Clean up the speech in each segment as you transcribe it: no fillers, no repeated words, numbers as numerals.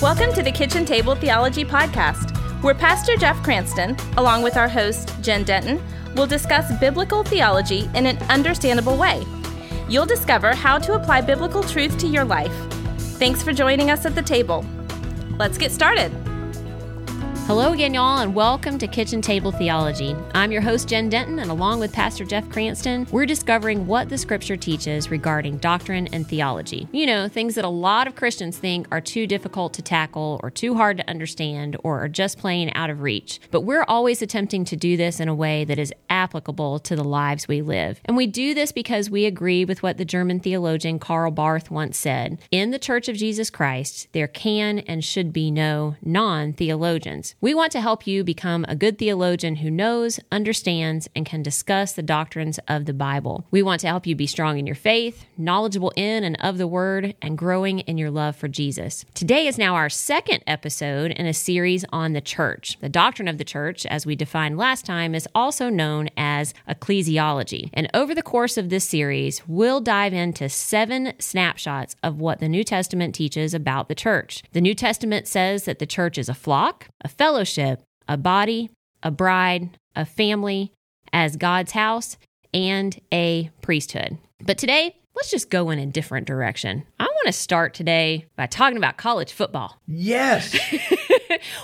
Welcome to the Kitchen Table Theology Podcast, where Pastor Jeff Cranston, along with our host, Jen Denton, will discuss biblical theology in an understandable way. You'll discover how to apply biblical truth to your life. Thanks for joining us at the table. Let's get started. Hello again, y'all, and welcome to Kitchen Table Theology. I'm your host, Jen Denton, and along with Pastor Jeff Cranston, we're discovering what the Scripture teaches regarding doctrine and theology. You know, things that a lot of Christians think are too difficult to tackle or too hard to understand or are just plain out of reach. But we're always attempting to do this in a way that is applicable to the lives we live. And we do this because we agree with what the German theologian Karl Barth once said, "In the Church of Jesus Christ, there can and should be no non-theologians." We want to help you become a good theologian who knows, understands, and can discuss the doctrines of the Bible. We want to help you be strong in your faith, knowledgeable in and of the Word, and growing in your love for Jesus. Today is now our second episode in a series on the church. The doctrine of the church, as we defined last time, is also known as ecclesiology. And over the course of this series, we'll dive into 7 snapshots of what the New Testament teaches about the church. The New Testament says that the church is a flock, a fellowship, a body, a bride, a family, as God's house, and a priesthood. But today, let's just go in a different direction. I want to start today by talking about college football. Yes!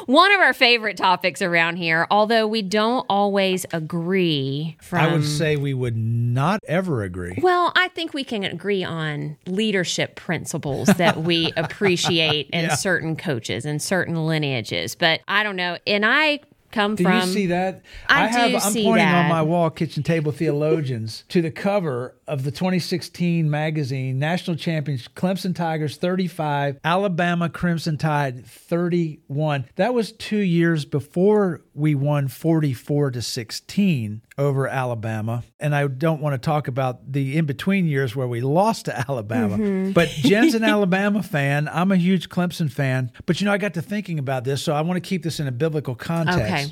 One of our favorite topics around here, although we don't always agree from... I would say we would not ever agree. Well, I think we can agree on leadership principles that we appreciate in certain coaches and certain lineages, but I don't know. And I... Do you see that? I'm pointing on my wall, Kitchen Table Theologians, to the cover of the 2016 magazine, National Champions, Clemson Tigers 35, Alabama Crimson Tide 31. That was 2 years before we won 44-16 over Alabama. And I don't want to talk about the in-between years where we lost to Alabama. Mm-hmm. But Jen's an Alabama fan. I'm a huge Clemson fan. But, you know, I got to thinking about this, so I want to keep this in a biblical context. Okay.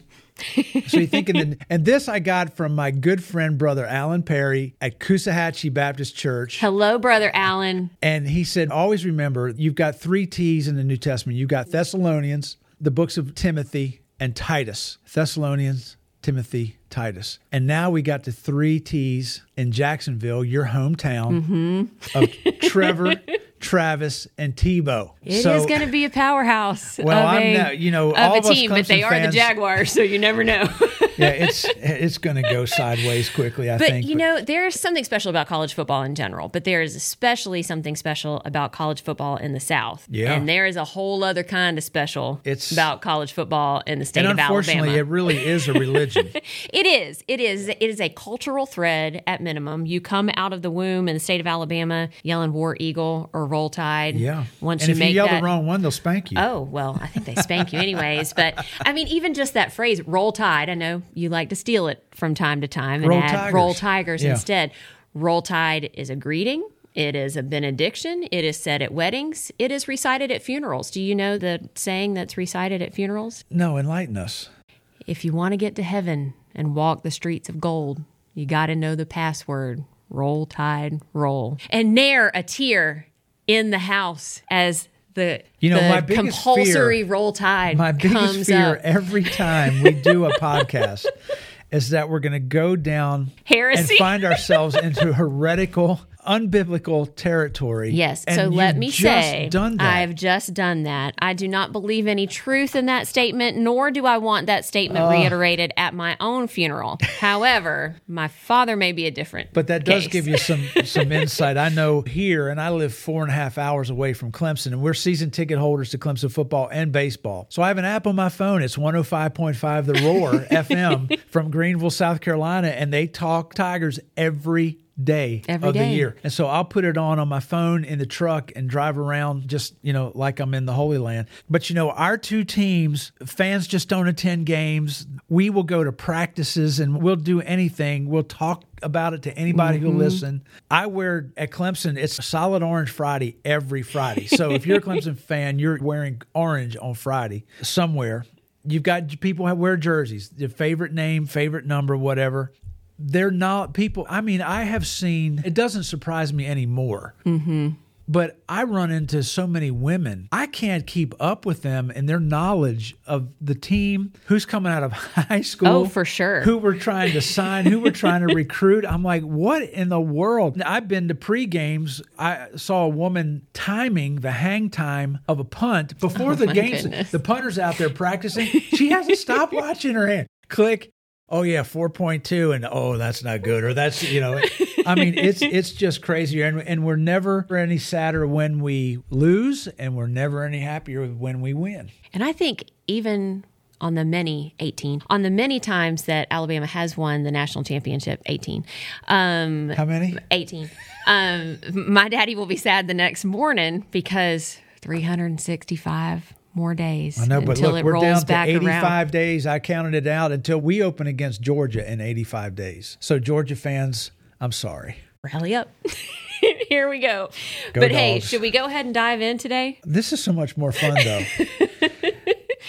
So you're thinking, and this I got from my good friend, Brother Alan Perry at Coosahatchee Baptist Church. Hello, Brother Alan. And he said, always remember, you've got 3 T's in the New Testament. You've got Thessalonians, the books of Timothy, and Titus. Thessalonians, Timothy, Titus. And now we got to 3 T's in Jacksonville, your hometown, of Trevor, Travis, and Tebow. It is going to be a powerhouse. Well, of a team, but they are the Jaguars, so you never know. Yeah, it's going to go sideways quickly, I think. But there is something special about college football in general, but there is especially something special about college football in the South. Yeah. And there is a whole other kind of special about college football in the state of Alabama. Unfortunately, it really is a religion. It is a cultural thread at minimum. You come out of the womb in the state of Alabama yelling War Eagle or Roll Tide. Yeah. If you yell the wrong one, they'll spank you. Oh, well, I think they spank you anyways. But I mean, even just that phrase, Roll Tide, I know you like to steal it from time to time and Roll Tigers instead. Roll Tide is a greeting. It is a benediction. It is said at weddings. It is recited at funerals. Do you know the saying that's recited at funerals? No, enlighten us. If you want to get to heaven and walk the streets of gold, you got to know the password. Roll Tide, roll. And ne'er a tear in the house as the compulsory Roll Tide comes up. My biggest fear every time we do a podcast is that we're going to go down heresy and find ourselves into heretical, unbiblical territory. Yes, and so let me say, I've just done that. I do not believe any truth in that statement, nor do I want that statement reiterated at my own funeral. However, my father may be a different case. But that does give you some insight. I know here, and I live 4.5 hours away from Clemson, and we're season ticket holders to Clemson football and baseball. So I have an app on my phone. It's 105.5 The Roar FM from Greenville, South Carolina, and they talk Tigers every day of the year. And so I'll put it on my phone in the truck and drive around just, like I'm in the Holy Land. But, our 2 teams, fans just don't attend games. We will go to practices and we'll do anything. We'll talk about it to anybody who'll listen. I wear at Clemson, it's a solid orange Friday every Friday. So if you're a Clemson fan, you're wearing orange on Friday somewhere. You've got people who wear jerseys, their favorite name, favorite number, whatever. They're not people. I have seen, it doesn't surprise me anymore But I run into so many women, I can't keep up with them and their knowledge of the team, who's coming out of high school. Oh, for sure. Who we're trying to sign, who we're trying to recruit. I'm like, what in the world? I've been to pre-games. I saw a woman timing the hang time of a punt before the game. The punter's out there practicing. She has a stopwatch in her hand. Click. Oh yeah, 4.2, and oh, that's not good, or that's, you know, I mean, it's just crazier, and we're never any sadder when we lose, and we're never any happier when we win. And I think even on the many times that Alabama has won the national championship, 18. How many? 18. My daddy will be sad the next morning because 365. More days. I know, but until look, we're down to 85 around. Days. I counted it out until we open against Georgia in 85 days. So, Georgia fans, I'm sorry. Rally up. Here we go. But dogs. Hey, should we go ahead and dive in today? This is so much more fun, though.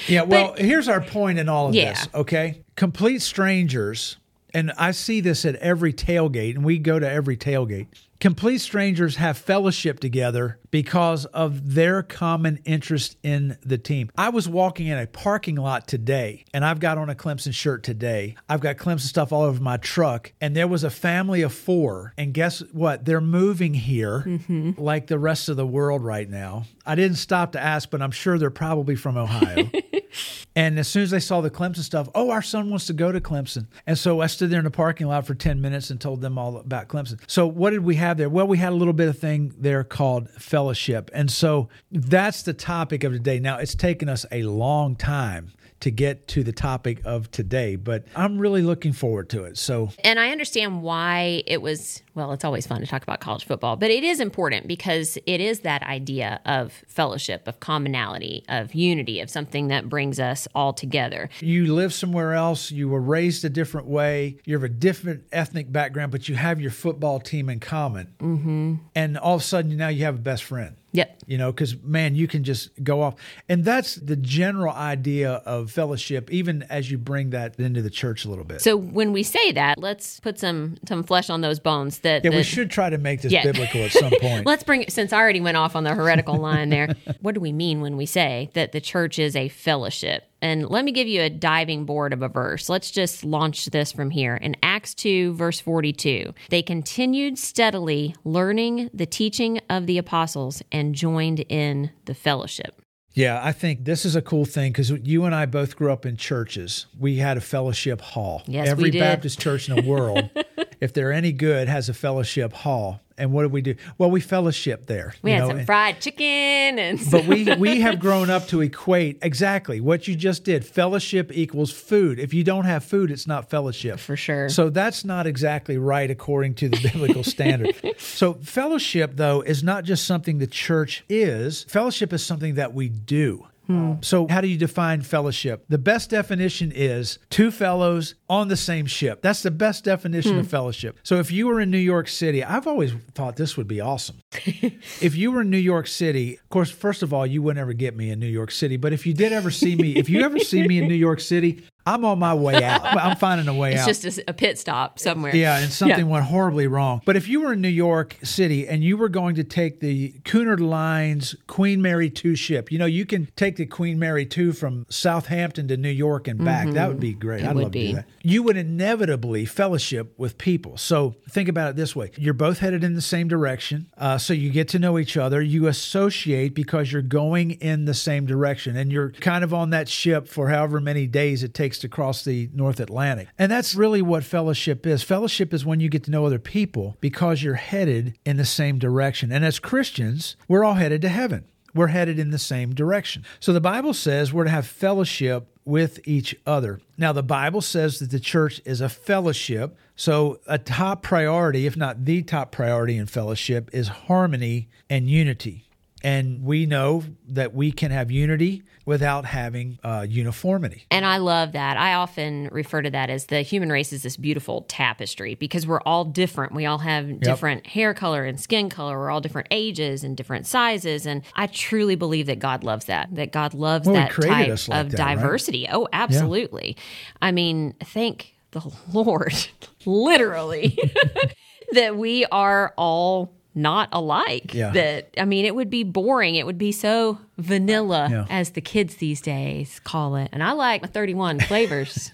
Yeah, well, here's our point in all of this, okay? Complete strangers, and I see this at every tailgate, and we go to every tailgate. Complete strangers have fellowship together because of their common interest in the team. I was walking in a parking lot today, and I've got on a Clemson shirt today. I've got Clemson stuff all over my truck, and there was a family of four, and guess what? They're moving here like the rest of the world right now. I didn't stop to ask, but I'm sure they're probably from Ohio. And as soon as they saw the Clemson stuff, oh, our son wants to go to Clemson. And so I stood there in the parking lot for 10 minutes and told them all about Clemson. So what did we have there? Well, we had a little bit of thing there called fellowship. And so that's the topic of today. Now, it's taken us a long time to get to the topic of today, but I'm really looking forward to it. So, and I understand why it was, well, it's always fun to talk about college football, but it is important because it is that idea of fellowship, of commonality, of unity, of something that brings us all together. You live somewhere else, you were raised a different way, you have a different ethnic background, but you have your football team in common. Mm-hmm. And all of a sudden now you have a best friend. Yep. You know, because, man, you can just go off. And that's the general idea of fellowship, even as you bring that into the church a little bit. So when we say that, let's put some flesh on those bones. We should try to make this biblical at some point. Let's bring it, since I already went off on the heretical line there, what do we mean when we say that the church is a fellowship? And let me give you a diving board of a verse. Let's just launch this from here. In Acts 2, verse 42, they continued steadily learning the teaching of the apostles and joined in the fellowship. Yeah, I think this is a cool thing because you and I both grew up in churches. We had a fellowship hall. Yes, every Baptist church in the world, if they're any good, has a fellowship hall. And what did we do? Well, we fellowship there. We had some fried chicken. But we have grown up to equate exactly what you just did. Fellowship equals food. If you don't have food, it's not fellowship. For sure. So that's not exactly right according to the biblical standard. So fellowship, though, is not just something the church is. Fellowship is something that we do. So how do you define fellowship? The best definition is two fellows on the same ship. That's the best definition of fellowship. So if you were in New York City, I've always thought this would be awesome. If you were in New York City, of course, first of all, you wouldn't ever get me in New York City. But if you ever see me in New York City, I'm on my way out. I'm finding a way out. It's just a pit stop somewhere. Yeah, and something went horribly wrong. But if you were in New York City and you were going to take the Cunard Lines Queen Mary II ship, you know, you can take the Queen Mary II from Southampton to New York and back. That would be great. I'd love to do that. You would inevitably fellowship with people. So think about it this way. You're both headed in the same direction, so you get to know each other. You associate because you're going in the same direction, and you're kind of on that ship for however many days it takes to cross the North Atlantic. And that's really what fellowship is. Fellowship is when you get to know other people because you're headed in the same direction. And as Christians, we're all headed to heaven. We're headed in the same direction. So the Bible says we're to have fellowship with each other. Now, the Bible says that the church is a fellowship. So a top priority, if not the top priority in fellowship, is harmony and unity. And we know that we can have unity without having uniformity. And I love that. I often refer to that as the human race is this beautiful tapestry because we're all different. We all have different hair color and skin color. We're all different ages and different sizes. And I truly believe that God loves that God loves that type of diversity. Right? Oh, absolutely. Yeah. I mean, thank the Lord, literally, that we are all not alike. Yeah. That, I mean, it would be boring. It would be so vanilla, as the kids these days call it. And I like my 31 flavors.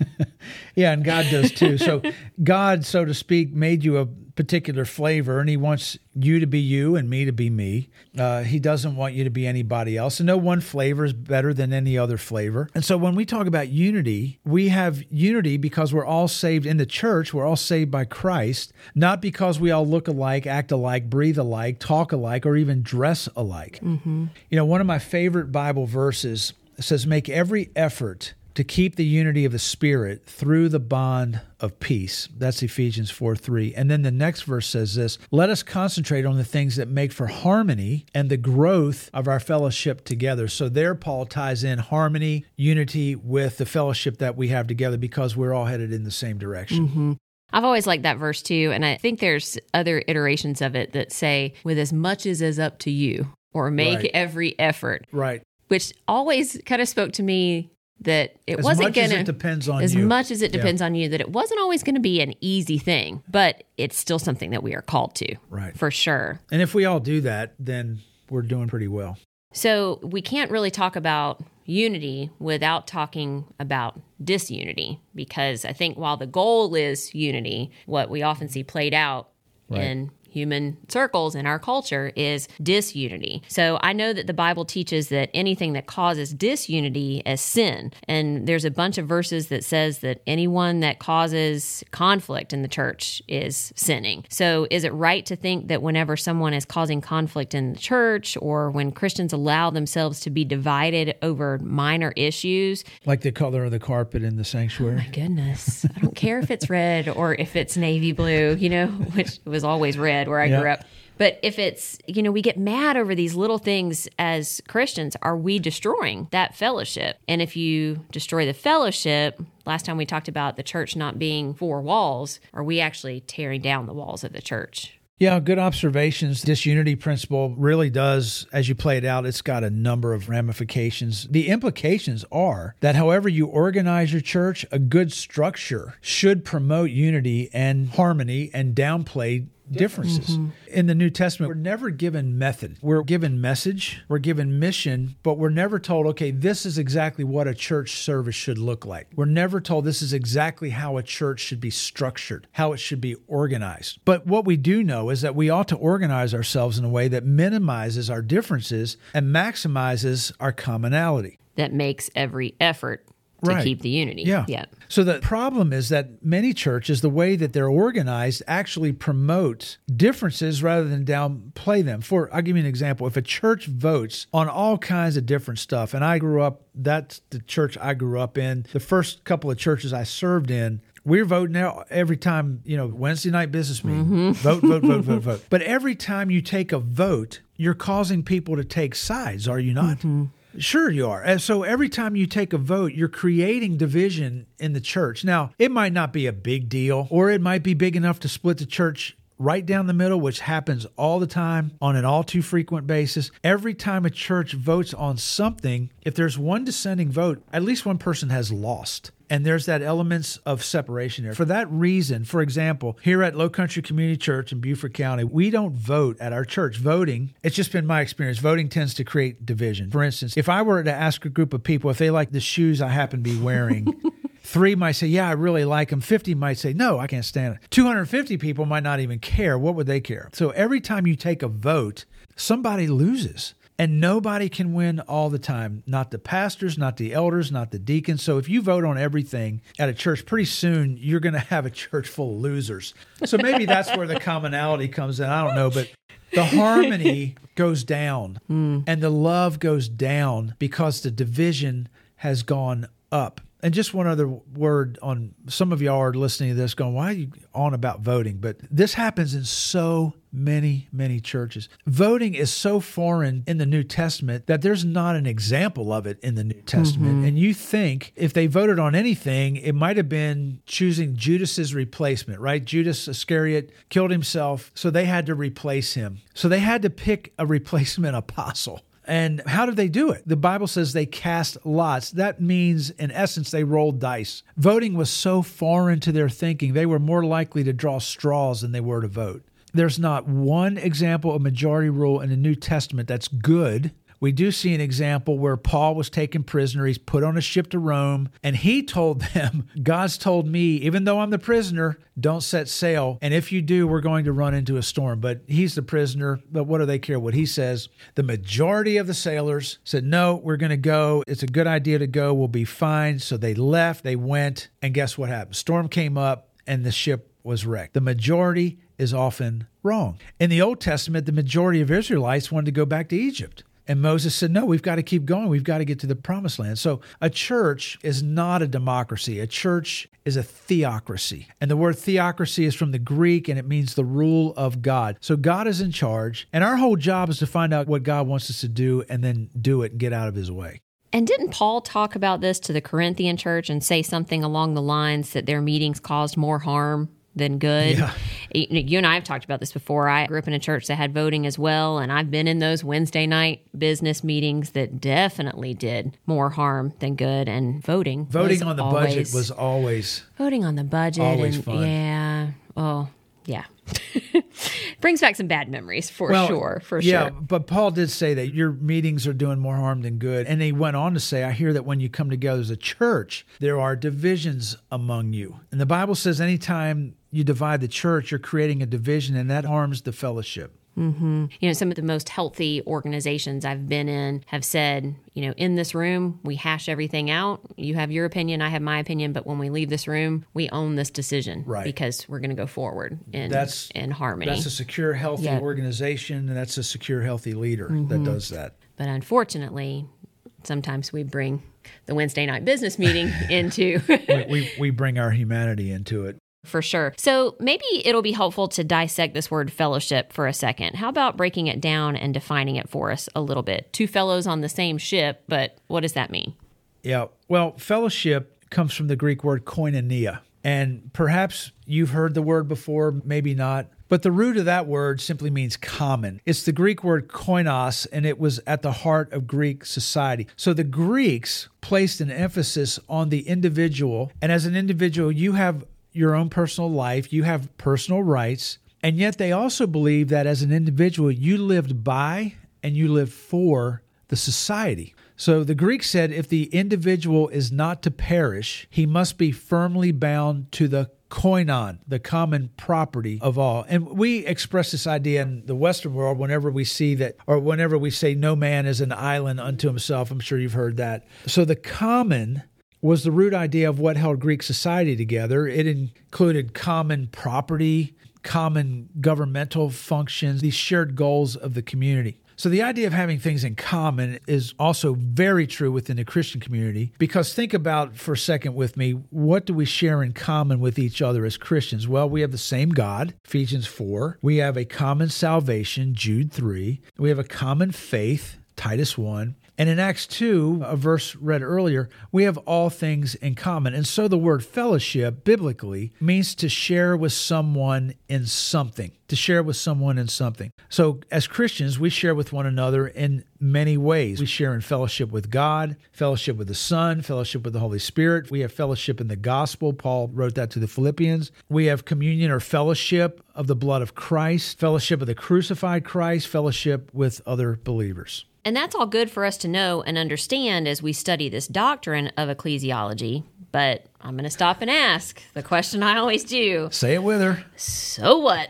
Yeah, and God does too. So God, so to speak, made you a particular flavor, and he wants you to be you and me to be me. He doesn't want you to be anybody else. And no one flavor is better than any other flavor. And so when we talk about unity, we have unity because we're all saved in the church. We're all saved by Christ, not because we all look alike, act alike, breathe alike, talk alike, or even dress alike. Mm-hmm. You know, one of my favorite Bible verses says, "Make every effort to keep the unity of the Spirit through the bond of peace." That's Ephesians 4:3. And then the next verse says this, "Let us concentrate on the things that make for harmony and the growth of our fellowship together." So there Paul ties in harmony, unity with the fellowship that we have together because we're all headed in the same direction. Mm-hmm. I've always liked that verse too. And I think there's other iterations of it that say, "With as much as is up to you," or "make every effort." Right. Which always kind of spoke to me that it wasn't going to... As much as it depends on you, that it wasn't always going to be an easy thing, but it's still something that we are called to, right? For sure. And if we all do that, then we're doing pretty well. So we can't really talk about unity without talking about disunity, because I think while the goal is unity, what we often see played out in human circles in our culture is disunity. So I know that the Bible teaches that anything that causes disunity is sin. And there's a bunch of verses that says that anyone that causes conflict in the church is sinning. So is it right to think that whenever someone is causing conflict in the church, or when Christians allow themselves to be divided over minor issues... Like the color of the carpet in the sanctuary? Oh my goodness. I don't care if it's red or if it's navy blue, you know, which was always red where I grew up. But if it's, you know, we get mad over these little things as Christians, are we destroying that fellowship? And if you destroy the fellowship, last time we talked about the church not being four walls, are we actually tearing down the walls of the church? Yeah, good observations. This unity principle really does, as you play it out, it's got a number of ramifications. The implications are that however you organize your church, a good structure should promote unity and harmony and downplay differences. Mm-hmm. In the New Testament, we're never given method. We're given message, we're given mission, but we're never told, okay, this is exactly what a church service should look like. We're never told this is exactly how a church should be structured, how it should be organized. But what we do know is that we ought to organize ourselves in a way that minimizes our differences and maximizes our commonality. That makes every effort to keep the unity. Yeah. So the problem is that many churches, the way that they're organized, actually promote differences rather than downplay them. I'll give you an example. If a church votes on all kinds of different stuff, and that's the church I grew up in, the first couple of churches I served in, we're voting out every time, you know, Wednesday night business meeting, vote. But every time you take a vote, you're causing people to take sides, are you not? Mm-hmm. Sure you are. And so every time you take a vote, you're creating division in the church. Now, it might not be a big deal, or it might be big enough to split the church right down the middle, which happens all the time on an all too frequent basis. Every time a church votes on something, if there's one dissenting vote, at least one person has lost. And there's that elements of separation there. For that reason, for example, here at Lowcountry Community Church in Beaufort County, we don't vote at our church. Voting, it's just been my experience, voting tends to create division. For instance, if I were to ask a group of people if they like the shoes I happen to be wearing, 3 might say, yeah, I really like them. 50 might say, no, I can't stand it. 250 people might not even care. What would they care? So every time you take a vote, somebody loses. And nobody can win all the time, not the pastors, not the elders, not the deacons. So if you vote on everything at a church, pretty soon you're going to have a church full of losers. So maybe that's where the commonality comes in. I don't know, but the harmony goes down and the love goes down because the division has gone up. And just one other word on some of y'all are listening to this going, why are you on about voting? But this happens in so many, many churches. Voting is so foreign in the New Testament that there's not an example of it in the New Testament. Mm-hmm. And you think if they voted on anything, it might have been choosing Judas's replacement, right? Judas Iscariot killed himself, so they had to replace him. So they had to pick a replacement apostle. And how did they do it? The Bible says they cast lots. That means, in essence, they rolled dice. Voting was so foreign to their thinking, they were more likely to draw straws than they were to vote. There's not one example of majority rule in the New Testament that's good. We do see an example where Paul was taken prisoner. He's put on a ship to Rome, and he told them, God's told me, even though I'm the prisoner, don't set sail. And if you do, we're going to run into a storm. But he's the prisoner, but what do they care what he says? The majority of the sailors said, no, we're going to go. It's a good idea to go. We'll be fine. So they left, they went, and guess what happened? Storm came up, and the ship was wrecked. The majority is often wrong. In the Old Testament, the majority of Israelites wanted to go back to Egypt. And Moses said, no, we've got to keep going. We've got to get to the promised land. So a church is not a democracy. A church is a theocracy. And the word theocracy is from the Greek, and it means the rule of God. So God is in charge, and our whole job is to find out what God wants us to do and then do it and get out of his way. And didn't Paul talk about this to the Corinthian church and say something along the lines that their meetings caused more harm than good? Yeah. You and I have talked about this before. I grew up in a church that had voting as well, and I've been in those Wednesday night business meetings that definitely did more harm than good, and voting on the budget was always... Voting on the budget. Always and, fun. Yeah. Oh, yeah. Brings back some bad memories, for sure. Yeah, but Paul did say that your meetings are doing more harm than good. And he went on to say, I hear that when you come together as a church, there are divisions among you. And the Bible says anytime you divide the church, you're creating a division, and that harms the fellowship. Mm-hmm. You know, some of the most healthy organizations I've been in have said, you know, in this room, we hash everything out. You have your opinion, I have my opinion, but when we leave this room, we own this decision, right? Because we're going to go forward in harmony. That's a secure, healthy organization, and that's a secure, healthy leader that does that. But unfortunately, sometimes we bring the Wednesday night business meeting into... we bring our humanity into it. For sure. So maybe it'll be helpful to dissect this word fellowship for a second. How about breaking it down and defining it for us a little bit? Two fellows on the same ship, but what does that mean? Yeah, well, fellowship comes from the Greek word koinonia. And perhaps you've heard the word before, maybe not. But the root of that word simply means common. It's the Greek word koinos, and it was at the heart of Greek society. So the Greeks placed an emphasis on the individual. And as an individual, you have your own personal life, you have personal rights, and yet they also believe that as an individual, you lived by and you lived for the society. So the Greeks said if the individual is not to perish, he must be firmly bound to the koinon, the common property of all. And we express this idea in the Western world whenever we see that, or whenever we say no man is an island unto himself. I'm sure you've heard that. So the common was the root idea of what held Greek society together. It included common property, common governmental functions, these shared goals of the community. So the idea of having things in common is also very true within the Christian community, because think about for a second with me, what do we share in common with each other as Christians? Well, we have the same God, Ephesians 4. We have a common salvation, Jude 3. We have a common faith, Titus 1. And in Acts 2, a verse read earlier, we have all things in common. And so the word fellowship, biblically, means to share with someone in something, to share with someone in something. So as Christians, we share with one another in many ways. We share in fellowship with God, fellowship with the Son, fellowship with the Holy Spirit. We have fellowship in the gospel. Paul wrote that to the Philippians. We have communion or fellowship of the blood of Christ, fellowship of the crucified Christ, fellowship with other believers. And that's all good for us to know and understand as we study this doctrine of ecclesiology. But I'm going to stop and ask the question I always do. Say it with her. So what?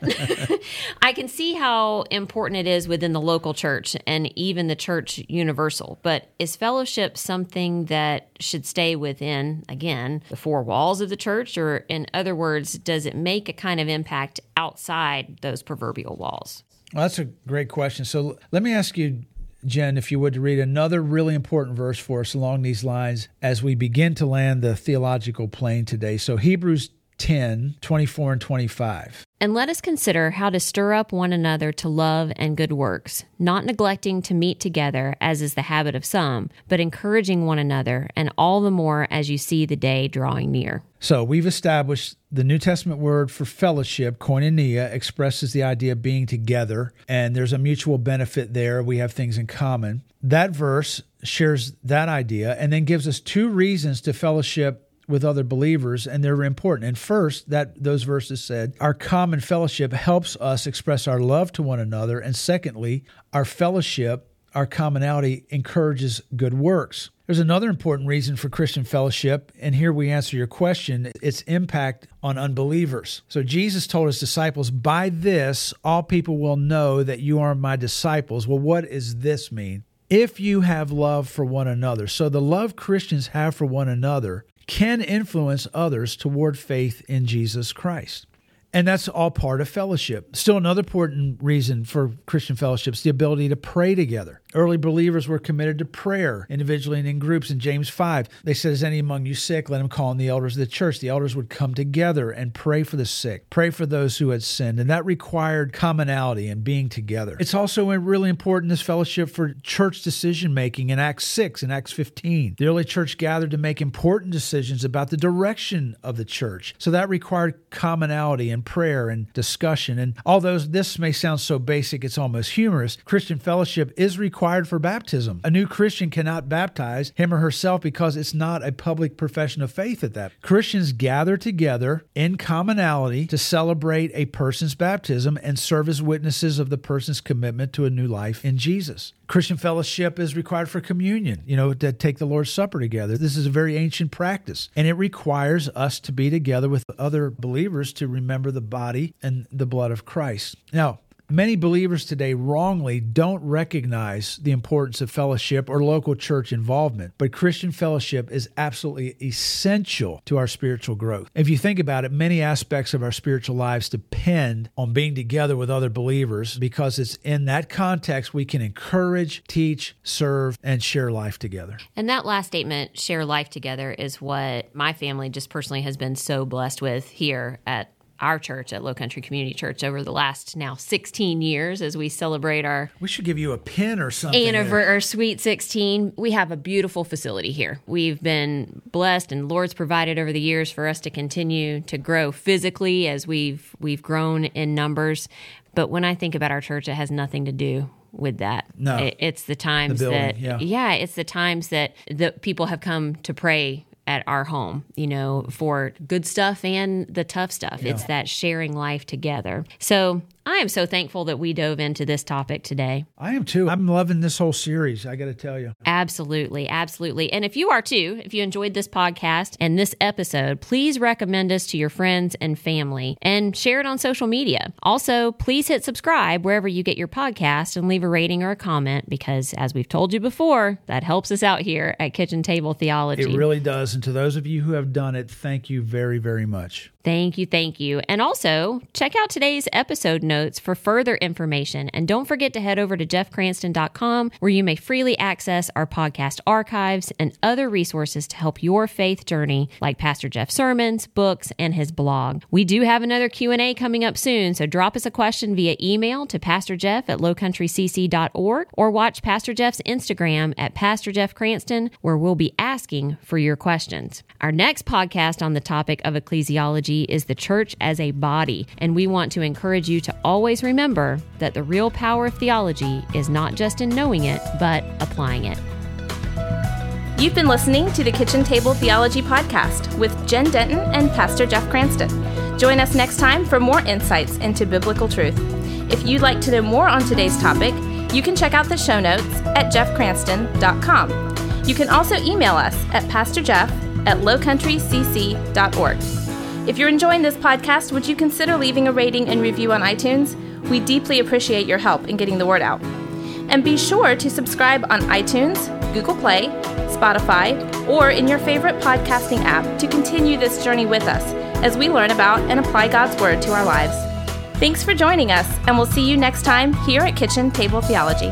I can see how important it is within the local church and even the church universal. But is fellowship something that should stay within, again, the four walls of the church? Or in other words, does it make a kind of impact outside those proverbial walls? Well, that's a great question. So let me ask you, Jen, if you would, read another really important verse for us along these lines as we begin to land the theological plane today. So Hebrews 10:24 and 25. And let us consider how to stir up one another to love and good works, not neglecting to meet together, as is the habit of some, but encouraging one another, and all the more as you see the day drawing near. So we've established the New Testament word for fellowship, koinonia, expresses the idea of being together, and there's a mutual benefit there. We have things in common. That verse shares that idea and then gives us two reasons to fellowship with other believers, and they're important. And first, that those verses said, our common fellowship helps us express our love to one another. And secondly, our fellowship, our commonality, encourages good works. There's another important reason for Christian fellowship, and here we answer your question, its impact on unbelievers. So Jesus told his disciples, by this all people will know that you are my disciples. Well, what does this mean? If you have love for one another. So the love Christians have for one another can influence others toward faith in Jesus Christ. And that's all part of fellowship. Still another important reason for Christian fellowship is the ability to pray together. Early believers were committed to prayer individually and in groups. In James 5, they said, is any among you sick? Let him call on the elders of the church. The elders would come together and pray for the sick, pray for those who had sinned. And that required commonality and being together. It's also really important, this fellowship, for church decision-making. In Acts 6 and Acts 15, the early church gathered to make important decisions about the direction of the church. So that required commonality and prayer and discussion. And although this may sound so basic it's almost humorous, Christian fellowship is required for baptism. A new Christian cannot baptize him or herself because it's not a public profession of faith at that. Christians gather together in commonality to celebrate a person's baptism and serve as witnesses of the person's commitment to a new life in Jesus. Christian fellowship is required for communion, to take the Lord's Supper together. This is a very ancient practice, and it requires us to be together with other believers to remember the body and the blood of Christ. Now, many believers today wrongly don't recognize the importance of fellowship or local church involvement, but Christian fellowship is absolutely essential to our spiritual growth. If you think about it, many aspects of our spiritual lives depend on being together with other believers because it's in that context we can encourage, teach, serve, and share life together. And that last statement, share life together, is what my family just personally has been so blessed with here at our church at Lowcountry Community Church over the last now 16 years as we celebrate our... We should give you a pin or something. Our sweet 16. We have a beautiful facility here. We've been blessed and Lord's provided over the years for us to continue to grow physically as we've grown in numbers. But when I think about our church, it has nothing to do with that. No. It's the times it's the times that the people have come to pray at our home, for good stuff and the tough stuff. Yeah. It's that sharing life together. So I am so thankful that we dove into this topic today. I am too. I'm loving this whole series, I got to tell you. Absolutely, absolutely. And if you are too, if you enjoyed this podcast and this episode, please recommend us to your friends and family and share it on social media. Also, please hit subscribe wherever you get your podcast and leave a rating or a comment because, as we've told you before, that helps us out here at Kitchen Table Theology. It really does. And to those of you who have done it, thank you very, very much. Thank you, thank you. And also, check out today's episode notes for further information. And don't forget to head over to jeffcranston.com where you may freely access our podcast archives and other resources to help your faith journey, like Pastor Jeff's sermons, books, and his blog. We do have another Q&A coming up soon, so drop us a question via email to pastorjeff@lowcountrycc.org or watch Pastor Jeff's Instagram at Pastor Jeff Cranston, where we'll be asking for your questions. Our next podcast on the topic of ecclesiology is the church as a body, and we want to encourage you to always remember that the real power of theology is not just in knowing it, but applying it. You've been listening to the Kitchen Table Theology Podcast with Jen Denton and Pastor Jeff Cranston. Join us next time for more insights into biblical truth. If you'd like to know more on today's topic, you can check out the show notes at jeffcranston.com. You can also email us at pastorjeff@lowcountrycc.org. If you're enjoying this podcast, would you consider leaving a rating and review on iTunes? We deeply appreciate your help in getting the word out. And be sure to subscribe on iTunes, Google Play, Spotify, or in your favorite podcasting app to continue this journey with us as we learn about and apply God's Word to our lives. Thanks for joining us, and we'll see you next time here at Kitchen Table Theology.